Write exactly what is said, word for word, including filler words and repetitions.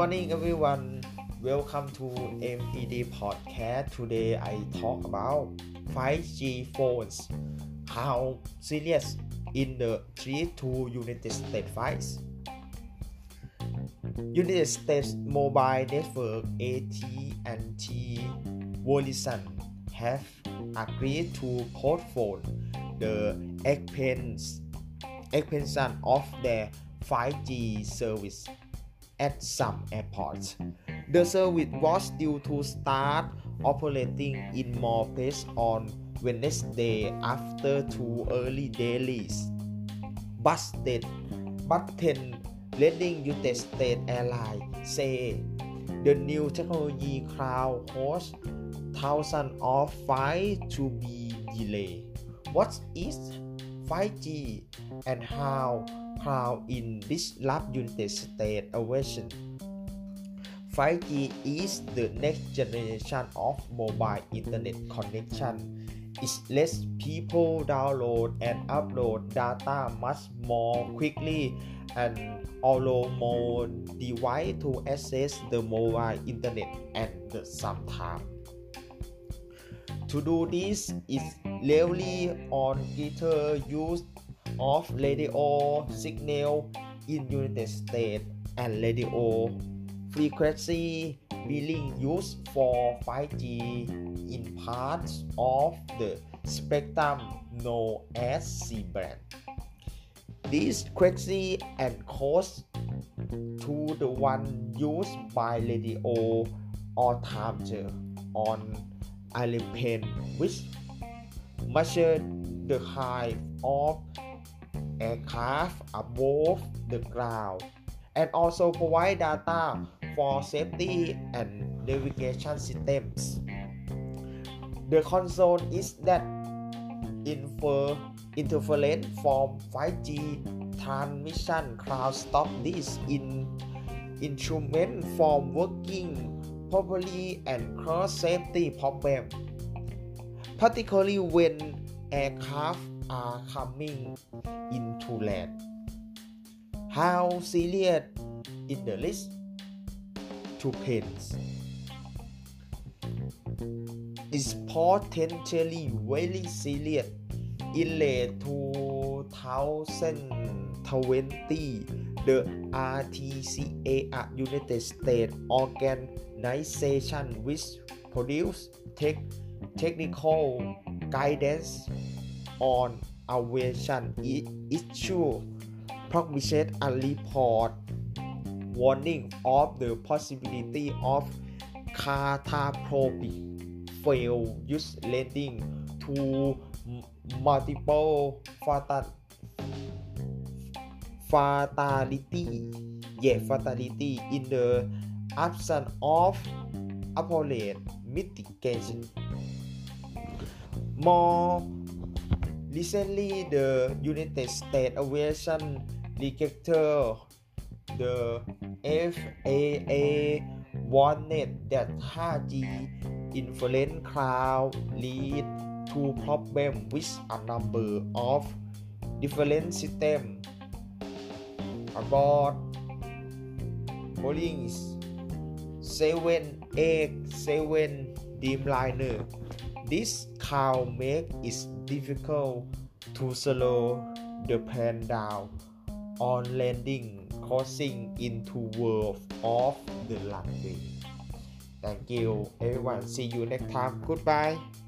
morning everyone. Welcome to เอ็ม ดี ดี Podcast. Today I talk about ไฟว์จี phones. How serious in the threat to United States flights. United States mobile network เอ ที แอนด์ ที, Verizon have agreed to postpone the expansion of their ไฟว์จี service at some airports. The service was due to start operating in more places on Wednesday after two early delays. But then leading United States Airlines say the new technology cloud caused thousands of flights to be delayed. What is ไฟว์จี and how cloud in disrupt United States aviation? ไฟว์จี is the next generation of mobile internet connection. It lets people download and upload data much more quickly and allow more devices to access the mobile internet at the same time. To do this is rarely on greater use of radio signal in United States and radio frequency being used forไฟว์จีin parts of the spectrum known as C-band. This frequency and close to the one used by radio or timer on airplane, which measures the height of aircraft above the ground and also provide data for safety and navigation systems. The concern is that infer- interference fromไฟว์จีtransmission cloud stop this in- instrument from working properly and cause safety problems, particularly when aircraft are coming into land. How serious is the risk to planes? It's potentially very serious. In late twenty twenty, the R T C A, United States Organization which produces tech, technical guidance on aviation issue published a report warning of the possibility of catastrophic failed use leading to multiple fatal fatality yeah fatality in the absence of appropriate mitigation. More recently, the United States Aviation Regulator, the F A A, warned thatไฟว์จี interference cloud lead to problems with a number of different systems aboard Boeing seven eighty-seven Dreamliner. This cloud makes it difficult to slow the plane down on landing, crossing into world of the runway. Thank you everyone. See you next time. Goodbye.